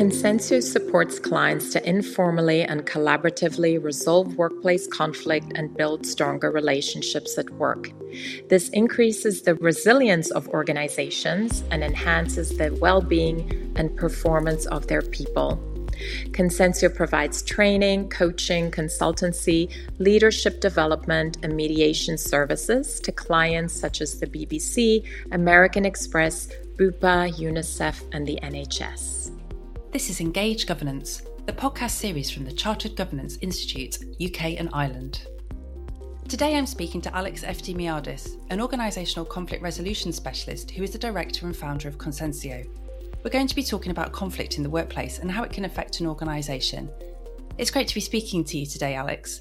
Consensio supports clients to informally and collaboratively resolve workplace conflict and build stronger relationships at work. This increases the resilience of organizations and enhances the well-being and performance of their people. Consensio provides training, coaching, consultancy, leadership development, and mediation services to clients such as the BBC, American Express, Bupa, UNICEF, and the NHS. This is Engage Governance, the podcast series from the Chartered Governance Institute, UK and Ireland. Today I'm speaking to Alex Efthymiades, an organisational conflict resolution specialist who is the director and founder of Consensio. We're going to be talking about conflict in the workplace and how it can affect an organisation. It's great to be speaking to you today, Alex.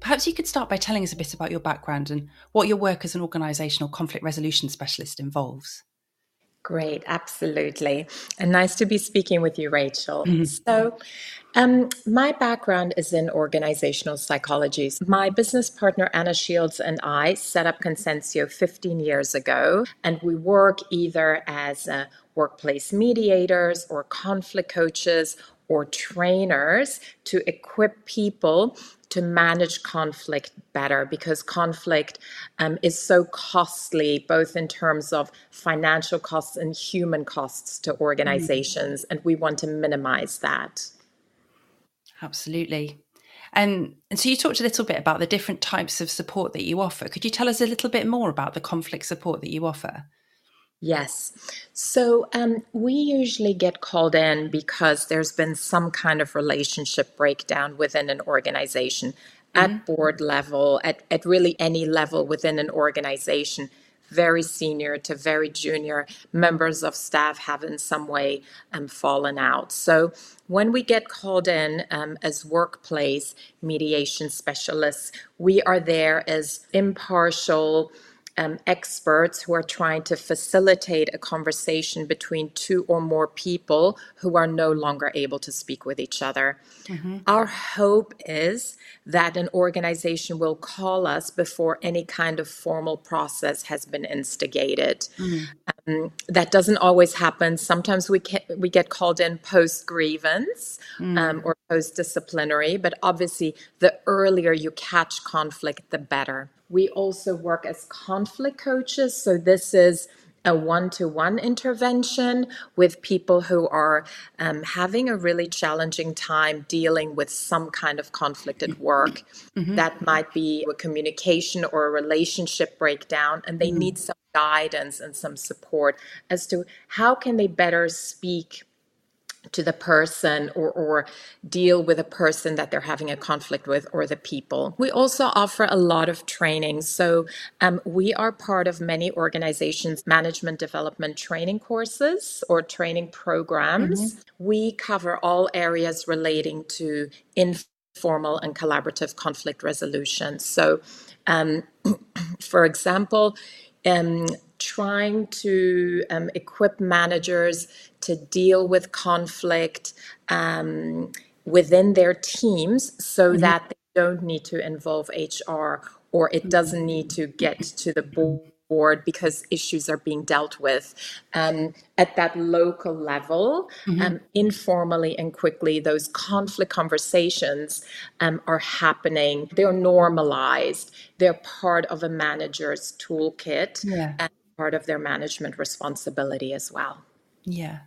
Perhaps you could start by telling us a bit about your background and what your work as an organisational conflict resolution specialist involves. Great, absolutely. And nice to be speaking with you, Rachel. Mm-hmm. So my background is in organizational psychology. My business partner, Anna Shields, and I set up Consensio 15 years ago, and we work either as workplace mediators or conflict coaches or trainers to equip people to manage conflict better, because conflict is so costly, both in terms of financial costs and human costs to organizations, and we want to minimize that. Absolutely. And so you talked a little bit about the different types of support that you offer. Could you tell us a little bit more about the conflict support that you offer? Yes. So we usually get called in because there's been some kind of relationship breakdown within an organization at board level, at really any level within an organization, very senior to very junior members of staff have in some way fallen out. So when we get called in as workplace mediation specialists, we are there as impartial experts who are trying to facilitate a conversation between two or more people who are no longer able to speak with each other. Mm-hmm. Our hope is that an organization will call us before any kind of formal process has been instigated. Mm-hmm. That doesn't always happen. Sometimes we get called in post-grievance or post-disciplinary, but obviously the earlier you catch conflict, the better. We also work as conflict coaches. So this is a one-to-one intervention with people who are having a really challenging time dealing with some kind of conflict at work. Mm-hmm. That might be a communication or a relationship breakdown, and they need some guidance and some support as to how can they better speak to the person or deal with a person that they're having a conflict with or the people. We also offer a lot of training. So we are part of many organizations' management development training courses or training programs. Mm-hmm. We cover all areas relating to informal and collaborative conflict resolution. So for example, trying to equip managers to deal with conflict within their teams so that they don't need to involve HR, or it doesn't need to get to the board because issues are being dealt with at that local level. Informally and quickly, those conflict conversations are happening. They're normalized. They're part of a manager's toolkit. Yeah. And part of their management responsibility as well. Yeah,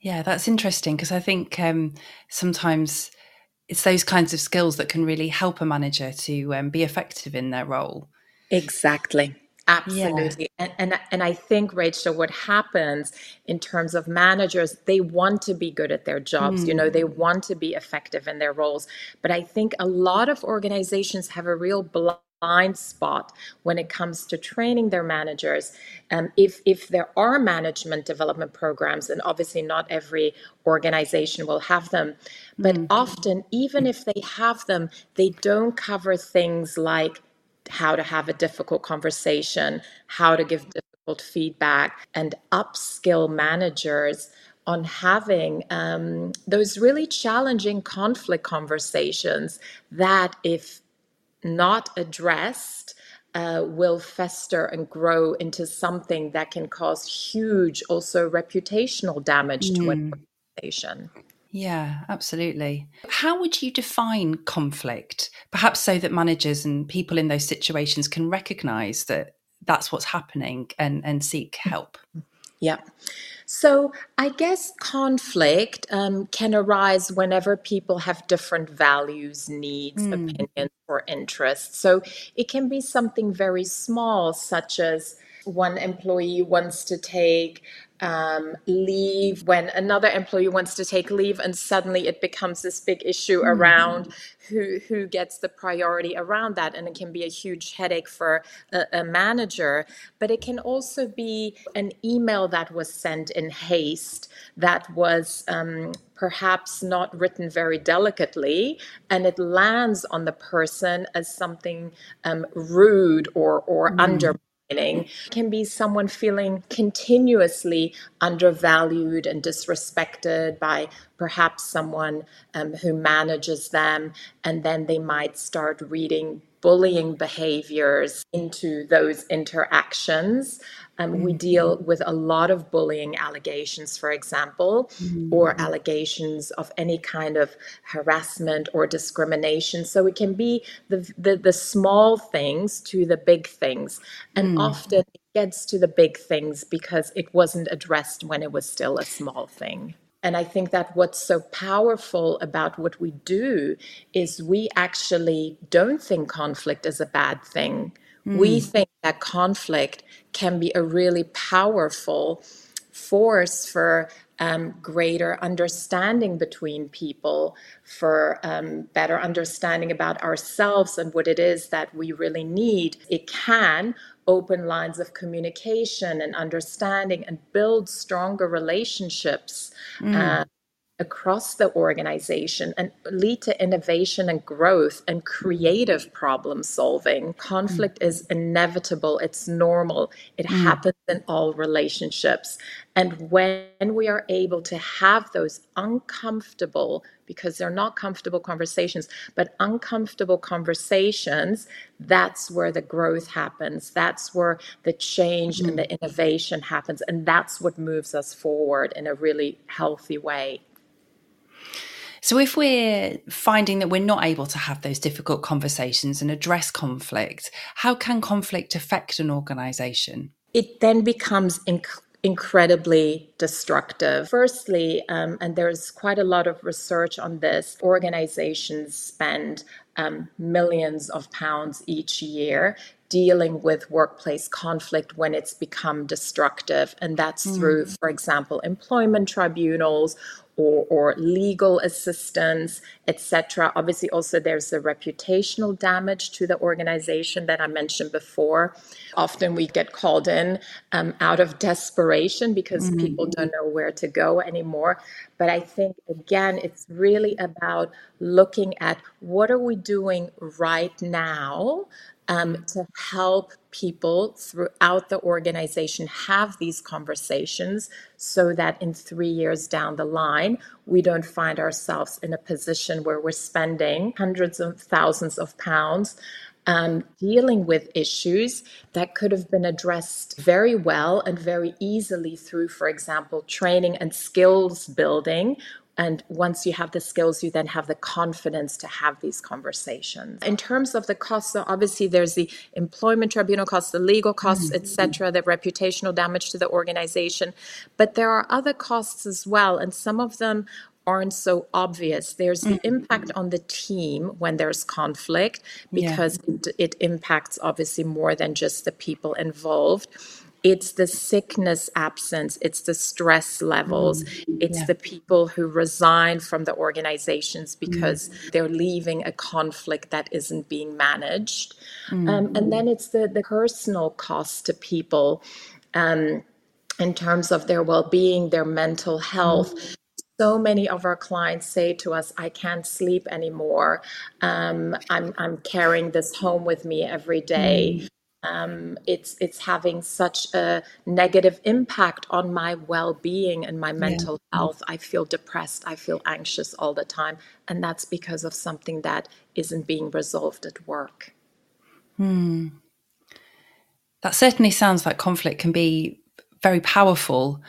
that's interesting, because I think sometimes it's those kinds of skills that can really help a manager to be effective in their role. Exactly. Absolutely. Yeah. And I think, Rachel, what happens in terms of managers, they want to be good at their jobs, they want to be effective in their roles. But I think a lot of organizations have a real blind spot when it comes to training their managers. If there are management development programs, and obviously not every organization will have them, but often, even if they have them, they don't cover things like how to have a difficult conversation, how to give difficult feedback, and upskill managers on having those really challenging conflict conversations that, if not addressed, will fester and grow into something that can cause huge, also reputational damage to an organization. Yeah, absolutely. How would you define conflict? Perhaps so that managers and people in those situations can recognize that that's what's happening and seek help. Yeah. So I guess conflict can arise whenever people have different values, needs, opinions, or interests. So it can be something very small, such as one employee wants to take leave when another employee wants to take leave, and suddenly it becomes this big issue around who gets the priority around that, and it can be a huge headache for a manager. But it can also be an email that was sent in haste that was perhaps not written very delicately, and it lands on the person as something rude or undermining. It can be someone feeling continuously undervalued and disrespected by perhaps someone who manages them, and then they might start reading bullying behaviors into those interactions. We deal with a lot of bullying allegations, for example, or allegations of any kind of harassment or discrimination. So it can be the small things to the big things. And often it gets to the big things because it wasn't addressed when it was still a small thing. And I think that what's so powerful about what we do is we actually don't think conflict is a bad thing. We think that conflict can be a really powerful force for greater understanding between people, for better understanding about ourselves and what it is that we really need. It can open lines of communication and understanding and build stronger relationships across the organization and lead to innovation and growth and creative problem solving. Conflict is inevitable. It's normal. It happens in all relationships. And when we are able to have those uncomfortable, because they're not comfortable conversations, but uncomfortable conversations, that's where the growth happens. That's where the change and the innovation happens. And that's what moves us forward in a really healthy way. So if we're finding that we're not able to have those difficult conversations and address conflict, how can conflict affect an organization? It then becomes incredibly destructive. Firstly, and there's quite a lot of research on this, organizations spend millions of pounds each year dealing with workplace conflict when it's become destructive. And that's through, for example, employment tribunals or legal assistance, etc. Obviously, also there's the reputational damage to the organization that I mentioned before. Often we get called in out of desperation because people don't know where to go anymore. But I think, again, it's really about looking at what are we doing right now to help people throughout the organization have these conversations so that in 3 years down the line, we don't find ourselves in a position where we're spending hundreds of thousands of pounds dealing with issues that could have been addressed very well and very easily through, for example, training and skills building. And once you have the skills, you then have the confidence to have these conversations. In terms of the costs, so obviously there's the employment tribunal costs, the legal costs, etc., the reputational damage to the organization. But there are other costs as well, and some of them aren't so obvious. There's the impact on the team when there's conflict, because it impacts obviously more than just the people involved. It's the sickness absence, it's the stress levels, it's the people who resign from the organizations because they're leaving a conflict that isn't being managed. And then it's the personal cost to people in terms of their well-being, their mental health. So many of our clients say to us, I can't sleep anymore. I'm carrying this home with me every day. It's having such a negative impact on my well-being and my mental health. I feel depressed. I feel anxious all the time. And that's because of something that isn't being resolved at work. That certainly sounds like conflict can be very powerful.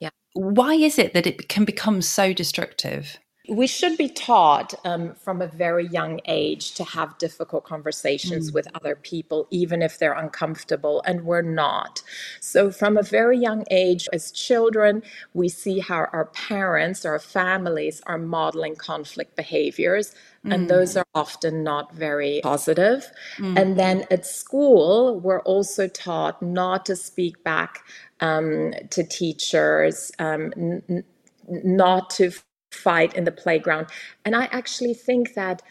Yeah. Why is it that it can become so destructive? We should be taught from a very young age to have difficult conversations with other people, even if they're uncomfortable, and we're not. So from a very young age, as children, we see how our parents, our families are modeling conflict behaviors, and those are often not very positive. And then at school, we're also taught not to speak back to teachers, not to fight in the playground. And I actually think that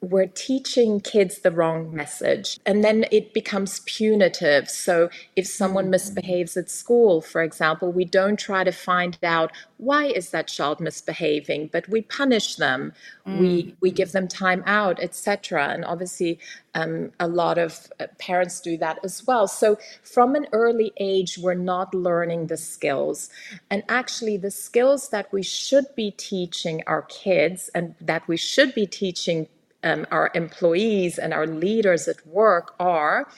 we're teaching kids the wrong message. And then it becomes punitive. So if someone misbehaves at school, for example, we don't try to find out why is that child misbehaving, but we punish them. We give them time out, etc. And obviously, a lot of parents do that as well. So from an early age, we're not learning the skills. And actually, the skills that we should be teaching our kids and that we should be teaching our employees and our leaders at work are,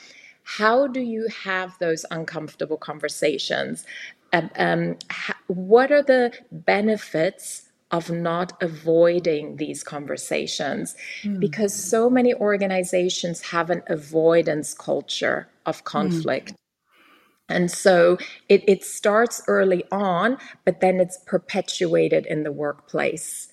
how do you have those uncomfortable conversations? What are the benefits of not avoiding these conversations? Because so many organizations have an avoidance culture of conflict. And so it starts early on, but then it's perpetuated in the workplace.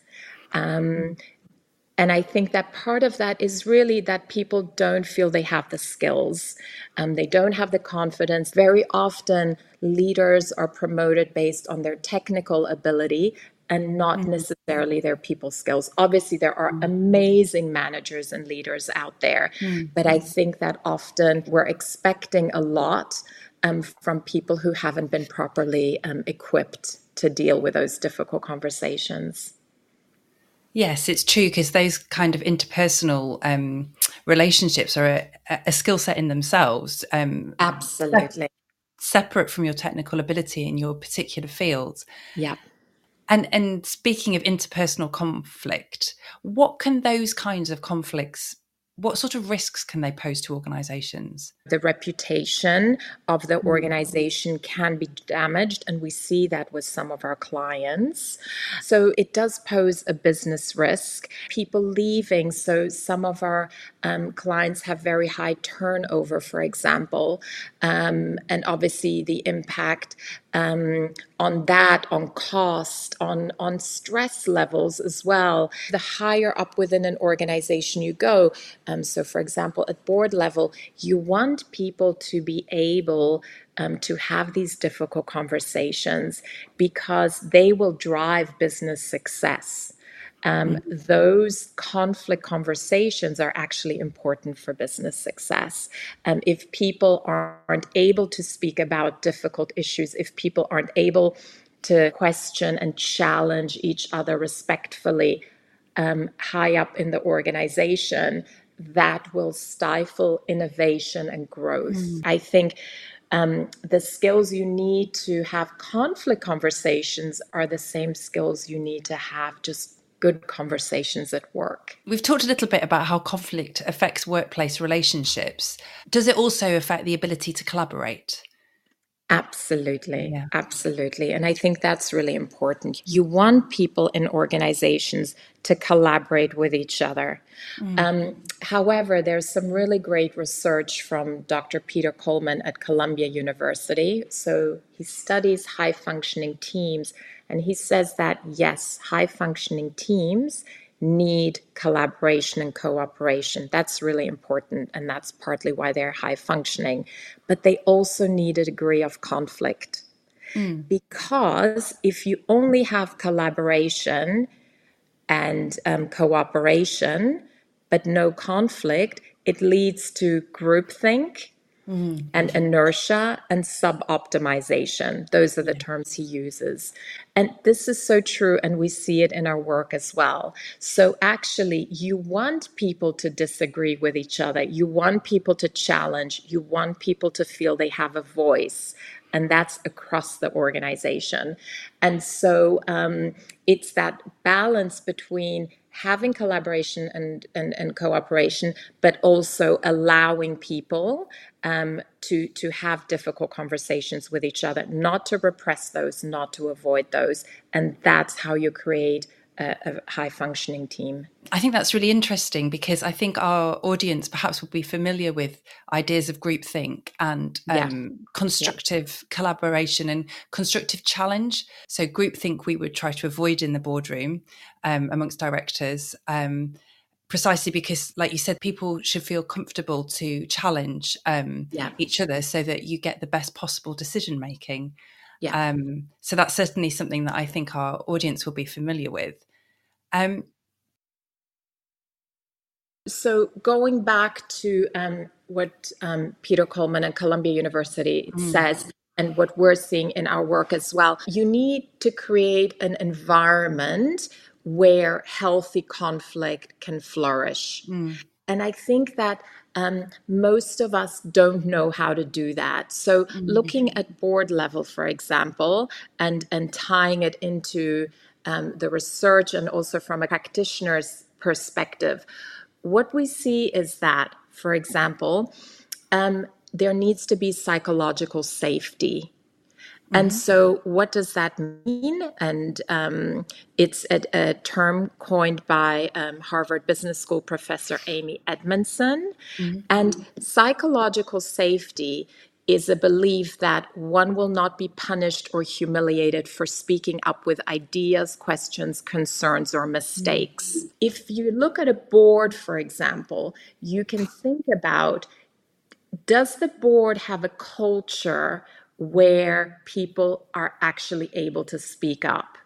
And I think that part of that is really that people don't feel they have the skills. They don't have the confidence. Very often, leaders are promoted based on their technical ability and not necessarily their people skills. Obviously, there are amazing managers and leaders out there. But I think that often we're expecting a lot from people who haven't been properly equipped to deal with those difficult conversations. Yes, it's true, because those kind of interpersonal relationships are a skill set in themselves. Absolutely. Separate from your technical ability in your particular field. Yeah. And speaking of interpersonal conflict, what can those kinds of conflicts, what sort of risks can they pose to organisations? The reputation of the organisation can be damaged, and we see that with some of our clients. So it does pose a business risk. People leaving, so some of our clients have very high turnover, for example, and obviously the impact on that, on cost, on stress levels as well. The higher up within an organization you go, so for example, at board level, you want people to be able to have these difficult conversations because they will drive business success. Those conflict conversations are actually important for business success. If people aren't able to speak about difficult issues, if people aren't able to question and challenge each other respectfully high up in the organization, that will stifle innovation and growth. I think the skills you need to have conflict conversations are the same skills you need to have just good conversations at work. We've talked a little bit about how conflict affects workplace relationships. Does it also affect the ability to collaborate? Absolutely. Yeah. Absolutely. And I think that's really important. You want people in organizations to collaborate with each other. However, there's some really great research from Dr. Peter Coleman at Columbia University. So he studies high-functioning teams, and he says that, yes, high-functioning teams need collaboration and cooperation. That's really important, and that's partly why they're high-functioning. But they also need a degree of conflict, because if you only have collaboration and cooperation, but no conflict, it leads to groupthink and inertia and sub-optimization. Those are the terms he uses. And this is so true, and we see it in our work as well. So actually, you want people to disagree with each other. You want people to challenge. You want people to feel they have a voice. And that's across the organization. And so it's that balance between having collaboration and cooperation, but also allowing people to have difficult conversations with each other, not to repress those, not to avoid those. And that's how you create a high-functioning team. I think that's really interesting, because I think our audience perhaps will be familiar with ideas of groupthink and constructive collaboration and constructive challenge. So groupthink we would try to avoid in the boardroom amongst directors, precisely because, like you said, people should feel comfortable to challenge each other so that you get the best possible decision-making. Yeah. So that's certainly something that I think our audience will be familiar with. So going back to what Peter Coleman and Columbia University says, and what we're seeing in our work as well, you need to create an environment where healthy conflict can flourish. And I think that most of us don't know how to do that. So looking at board level, for example, and tying it into the research and also from a practitioner's perspective, what we see is that, for example, there needs to be psychological safety. And so what does that mean? And it's a term coined by Harvard Business School professor Amy Edmondson. And psychological safety is a belief that one will not be punished or humiliated for speaking up with ideas, questions, concerns, or mistakes. If you look at a board, for example, you can think about, does the board have a culture where people are actually able to speak up?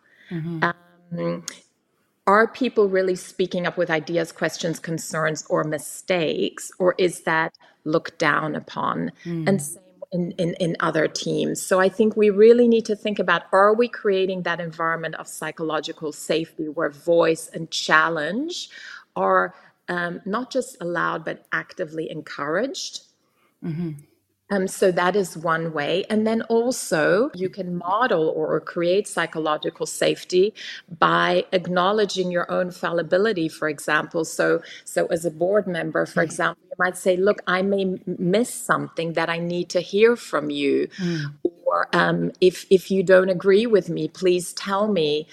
Are people really speaking up with ideas, questions, concerns, or mistakes? Or is that looked down upon? And same in other teams. So I think we really need to think about, are we creating that environment of psychological safety where voice and challenge are not just allowed, but actively encouraged? So that is one way. And then also you can model or create psychological safety by acknowledging your own fallibility, for example. So as a board member, for example, you might say, look, I may miss something that I need to hear from you. Or if you don't agree with me, please tell me.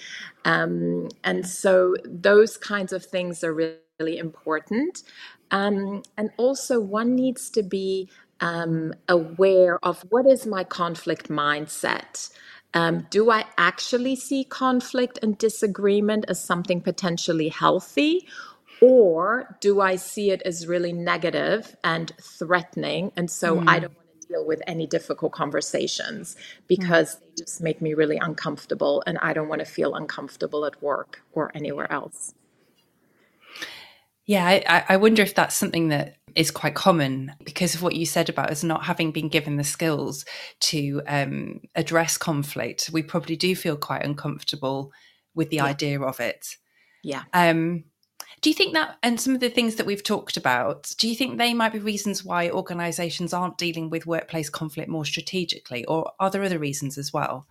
And so those kinds of things are really important. And also one needs to be aware of, what is my conflict mindset? Do I actually see conflict and disagreement as something potentially healthy? Or do I see it as really negative and threatening? And so I don't want to deal with any difficult conversations because they just make me really uncomfortable, and I don't want to feel uncomfortable at work or anywhere else. Yeah, I wonder if that's something that is quite common because of what you said about us not having been given the skills to address conflict. We probably do feel quite uncomfortable with the idea of it. Do you think that, and some of the things that we've talked about, do you think they might be reasons why organisations aren't dealing with workplace conflict more strategically, or are there other reasons as well?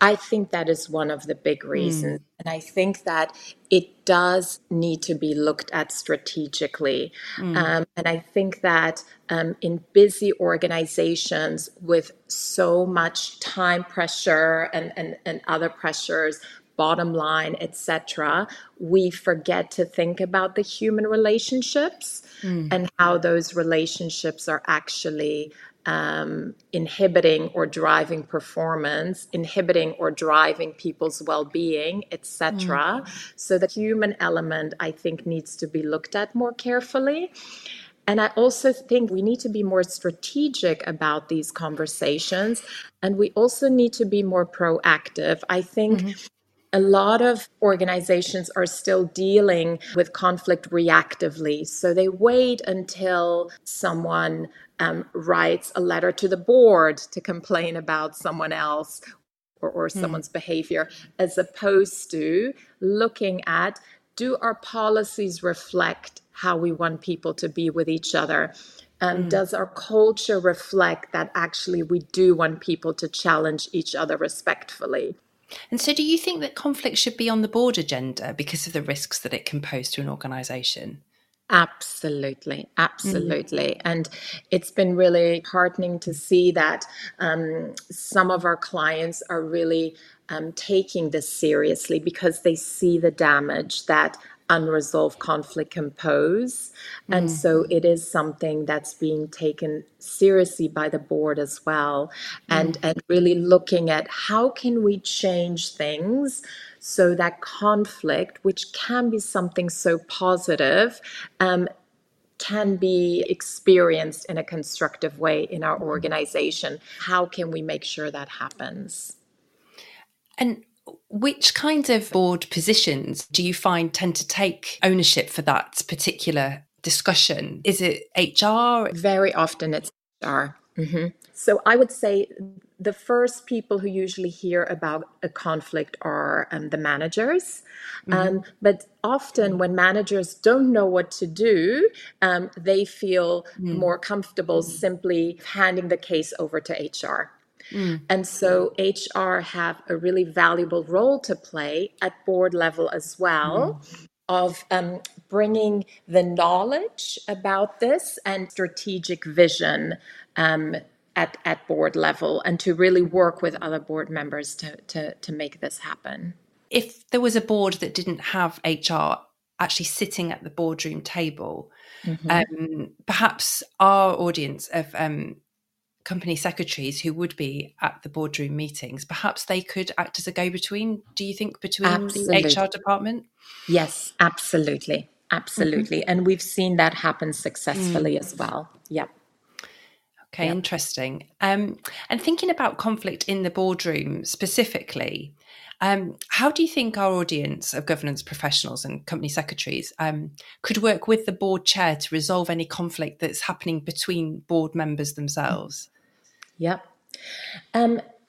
I think that is one of the big reasons. And I think that it does need to be looked at strategically. And I think that in busy organizations with so much time pressure and other pressures, bottom line, etc., we forget to think about the human relationships and how those relationships are actually inhibiting or driving performance, inhibiting or driving people's well-being, etc. So the human element, I think, needs to be looked at more carefully. And I also think we need to be more strategic about these conversations. And we also need to be more proactive. I think a lot of organizations are still dealing with conflict reactively. So they wait until someone writes a letter to the board to complain about someone else or someone's behavior, as opposed to looking at, do our policies reflect how we want people to be with each other? Does our culture reflect that actually we do want people to challenge each other respectfully? And so do you think that conflict should be on the board agenda because of the risks that it can pose to an organisation? Absolutely. And it's been really heartening to see that some of our clients are really taking this seriously because they see the damage that unresolved conflict can pose. And so it is something that's being taken seriously by the board as well. And really looking at how can we change things so that conflict, which can be something so positive, can be experienced in a constructive way in our organization. How can we make sure that happens? And which kinds of board positions do you find tend to take ownership for that particular discussion? Is it HR? Very often it's HR. Mm-hmm. So I would say the first people who usually hear about a conflict are the managers. But often when managers don't know what to do, they feel more comfortable simply handing the case over to HR. And so HR have a really valuable role to play at board level as well of bringing the knowledge about this and strategic vision at board level and to really work with other board members to make this happen. If there was a board that didn't have HR actually sitting at the boardroom table, perhaps our audience of company secretaries who would be at the boardroom meetings, perhaps they could act as a go-between, do you think, between the HR department? Yes, absolutely. Mm-hmm. And we've seen that happen successfully as well. Yeah. Okay, interesting. And thinking about conflict in the boardroom specifically, how do you think our audience of governance professionals and company secretaries could work with the board chair to resolve any conflict that's happening between board members themselves? Yep.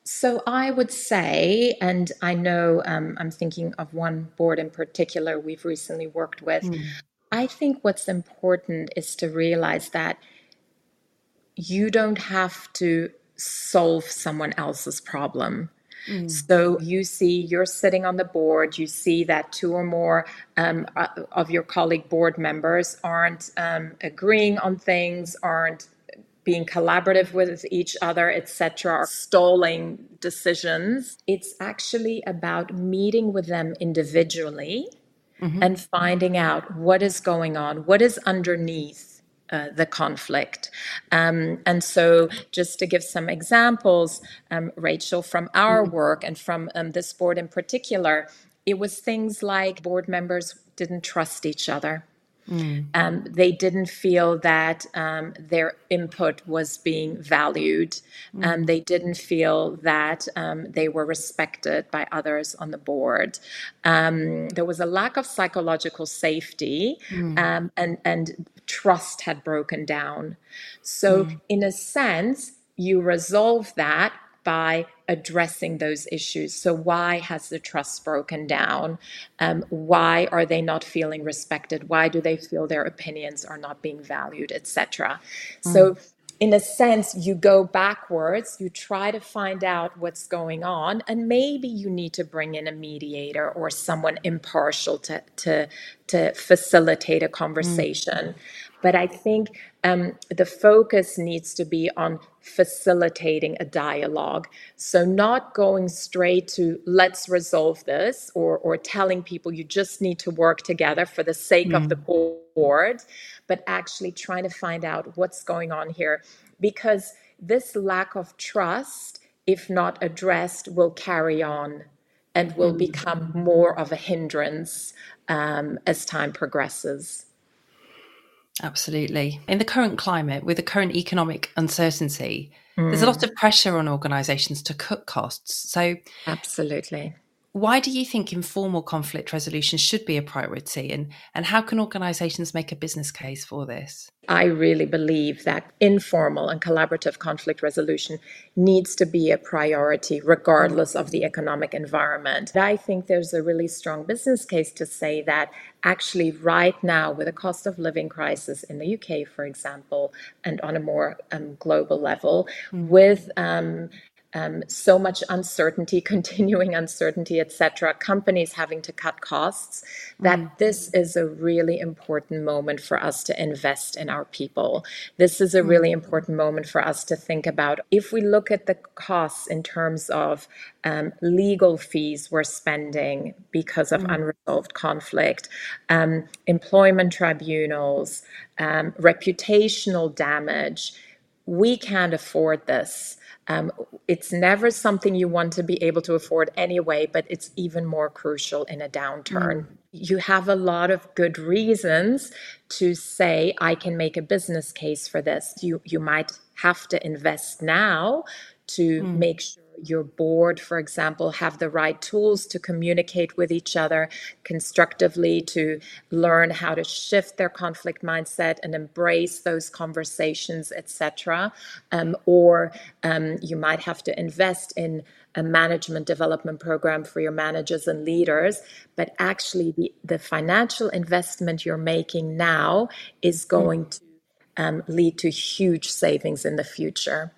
So I would say, and I know I'm thinking of one board in particular we've recently worked with. I think what's important is to realize that you don't have to solve someone else's problem. So you see, you're sitting on the board, you see that two or more of your colleague board members aren't agreeing on things, aren't being collaborative with each other, etc., are stalling decisions. It's actually about meeting with them individually and finding out what is going on, what is underneath the conflict. And so just to give some examples, Rachel, from our work and from this board in particular, it was things like board members didn't trust each other. They didn't feel that their input was being valued. They didn't feel that they were respected by others on the board. There was a lack of psychological safety, and trust had broken down. So in a sense, you resolve that by addressing those issues. So why has the trust broken down? Why are they not feeling respected? Why do they feel their opinions are not being valued, etc.? So in a sense, you go backwards, you try to find out what's going on, and maybe you need to bring in a mediator or someone impartial to facilitate a conversation. But I think the focus needs to be on facilitating a dialogue. So not going straight to let's resolve this or telling people you just need to work together for the sake of the board, but actually trying to find out what's going on here. Because this lack of trust, if not addressed, will carry on and will become more of a hindrance as time progresses. Absolutely. In the current climate, with the current economic uncertainty, there's a lot of pressure on organisations to cut costs. So absolutely. Why do you think informal conflict resolution should be a priority, and how can organisations make a business case for this? I really believe that informal and collaborative conflict resolution needs to be a priority regardless of the economic environment. I think there's a really strong business case to say that actually right now with the cost of living crisis in the UK, for example, and on a more global level with so much uncertainty, continuing uncertainty, etc., companies having to cut costs, that this is a really important moment for us to invest in our people. This is a really important moment for us to think about, if we look at the costs in terms of legal fees we're spending because of unresolved conflict, employment tribunals, reputational damage, we can't afford this. It's never something you want to be able to afford anyway, but it's even more crucial in a downturn. You have a lot of good reasons to say, I can make a business case for this. You might have to invest now to make sure your board, for example, have the right tools to communicate with each other constructively, to learn how to shift their conflict mindset and embrace those conversations, etc. Or you might have to invest in a management development program for your managers and leaders. But actually, the financial investment you're making now is going to lead to huge savings in the future.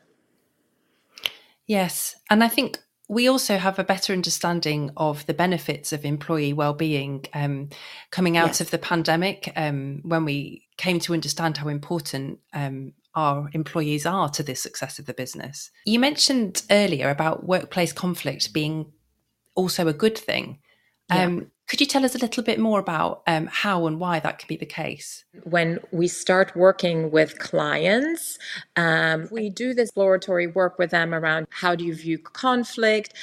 Yes, and I think we also have a better understanding of the benefits of employee well-being coming out of the pandemic, when we came to understand how important our employees are to the success of the business. You mentioned earlier about workplace conflict being also a good thing. Could you tell us a little bit more about how and why that could be the case? When we start working with clients, we do this exploratory work with them around, how do you view conflict?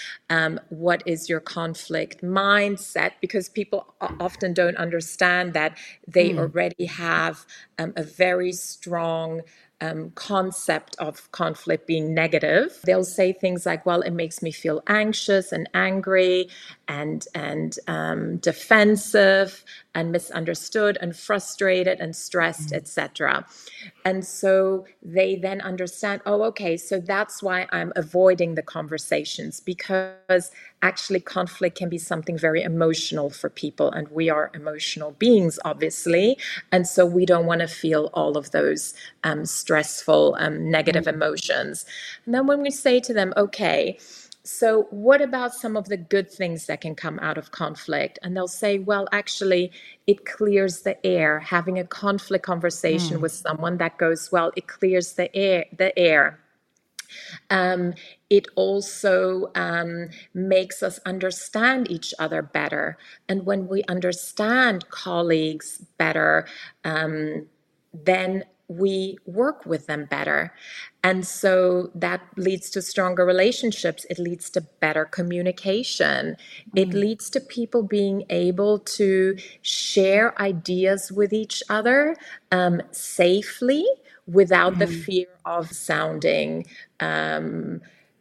What is your conflict mindset? Because people often don't understand that they already have a very strong concept of conflict being negative. They'll say things like, well, it makes me feel anxious and angry and defensive and misunderstood and frustrated and stressed, etc. And so they then understand, oh, okay, so that's why I'm avoiding the conversations, because actually conflict can be something very emotional for people, and we are emotional beings, obviously. And so we don't want to feel all of those stressful, negative emotions. And then when we say to them, okay, so what about some of the good things that can come out of conflict? And they'll say, well, actually, it clears the air. Having a conflict conversation with someone that goes well, it clears the air. It also makes us understand each other better. And when we understand colleagues better, then we work with them better. And so that leads to stronger relationships. It leads to better communication. It leads to people being able to share ideas with each other safely, without the fear of sounding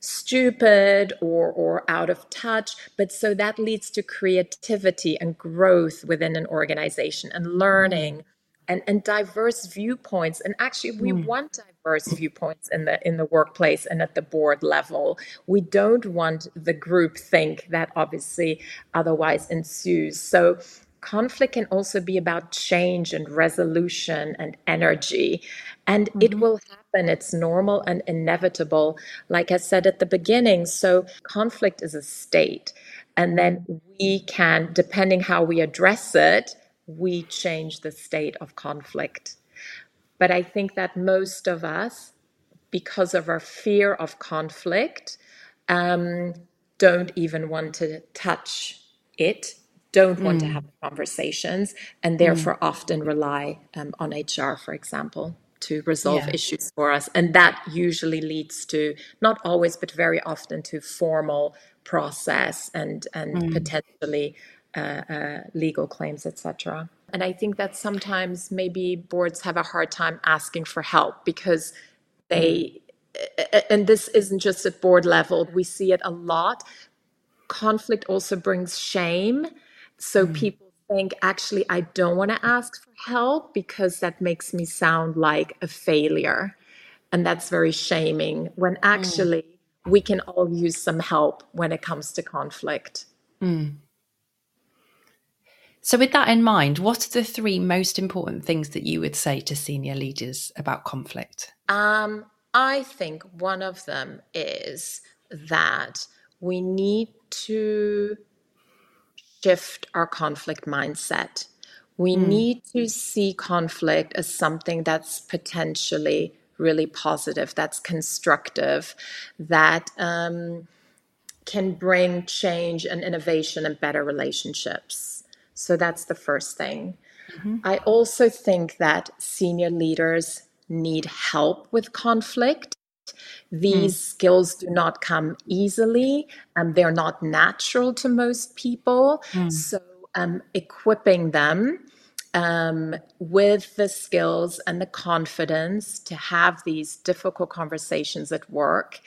stupid or out of touch. But so that leads to creativity and growth within an organization, and learning and diverse viewpoints. And actually, we want diverse viewpoints in the workplace and at the board level. We don't want the group think that obviously otherwise ensues. So conflict can also be about change and resolution and energy. And it will happen. It's normal and inevitable, like I said at the beginning. So conflict is a state. And then we can, depending how we address it, we change the state of conflict. But I think that most of us, because of our fear of conflict, don't even want to touch it, don't want to have conversations, and therefore often rely on HR, for example, to resolve issues for us. And that usually leads to, not always, but very often, to formal process and potentially legal claims, etc. And I think that sometimes maybe boards have a hard time asking for help, because they, and this isn't just at board level, we see it a lot. Conflict also brings shame. So people think, actually, I don't want to ask for help because that makes me sound like a failure. And that's very shaming, when actually we can all use some help when it comes to conflict. So with that in mind, what are the three most important things that you would say to senior leaders about conflict? I think one of them is that we need to shift our conflict mindset. We need to see conflict as something that's potentially really positive, that's constructive, that can bring change and innovation and better relationships. So that's the first thing. Mm-hmm. I also think that senior leaders need help with conflict. These skills do not come easily, and they're not natural to most people. So equipping them with the skills and the confidence to have these difficult conversations at work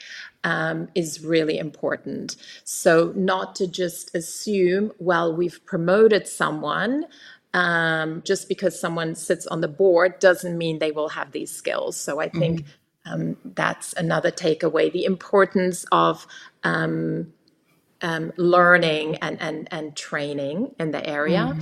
is really important. So not to just assume, well, we've promoted someone, just because someone sits on the board doesn't mean they will have these skills. So I think that's another takeaway, the importance of learning and training in the area.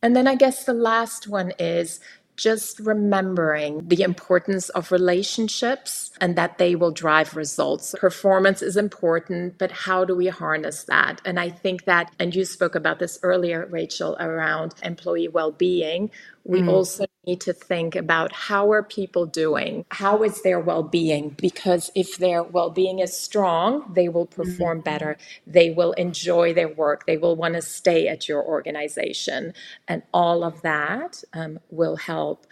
And then I guess the last one is just remembering the importance of relationships and that they will drive results. Performance is important, but how do we harness that? And I think that, and you spoke about this earlier, Rachel, around employee well-being, we also need to think about how are people doing? How is their well-being? Because if their well-being is strong, they will perform better. They will enjoy their work. They will want to stay at your organization. And all of that will help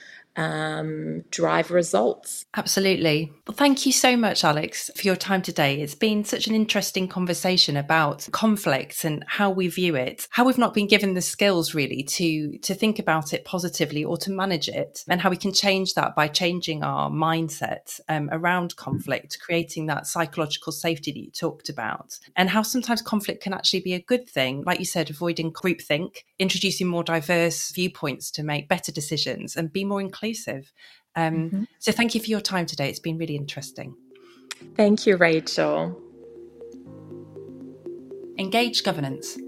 drive results. Absolutely. Well, thank you so much, Alex, for your time today. It's been such an interesting conversation about conflict and how we view it, how we've not been given the skills really to think about it positively or to manage it, and how we can change that by changing our mindset around conflict, creating that psychological safety that you talked about, and how sometimes conflict can actually be a good thing. Like you said, avoiding groupthink, introducing more diverse viewpoints to make better decisions and be more inclusive. So thank you for your time today. It's been really interesting. Thank you, Rachel. Engage Governance.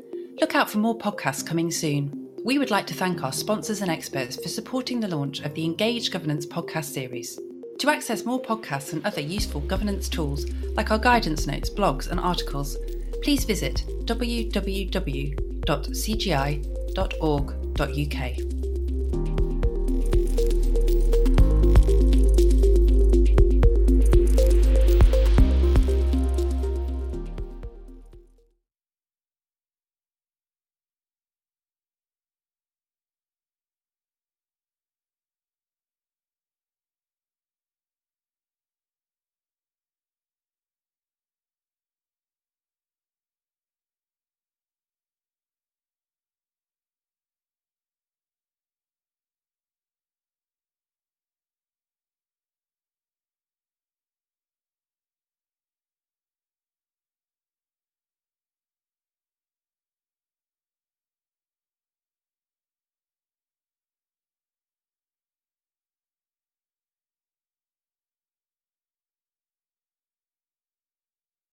Look out for more podcasts coming soon. We would like to thank our sponsors and experts for supporting the launch of the Engage Governance podcast series. To access more podcasts and other useful governance tools, like our guidance notes, blogs and articles, please visit www.cgi.org.uk.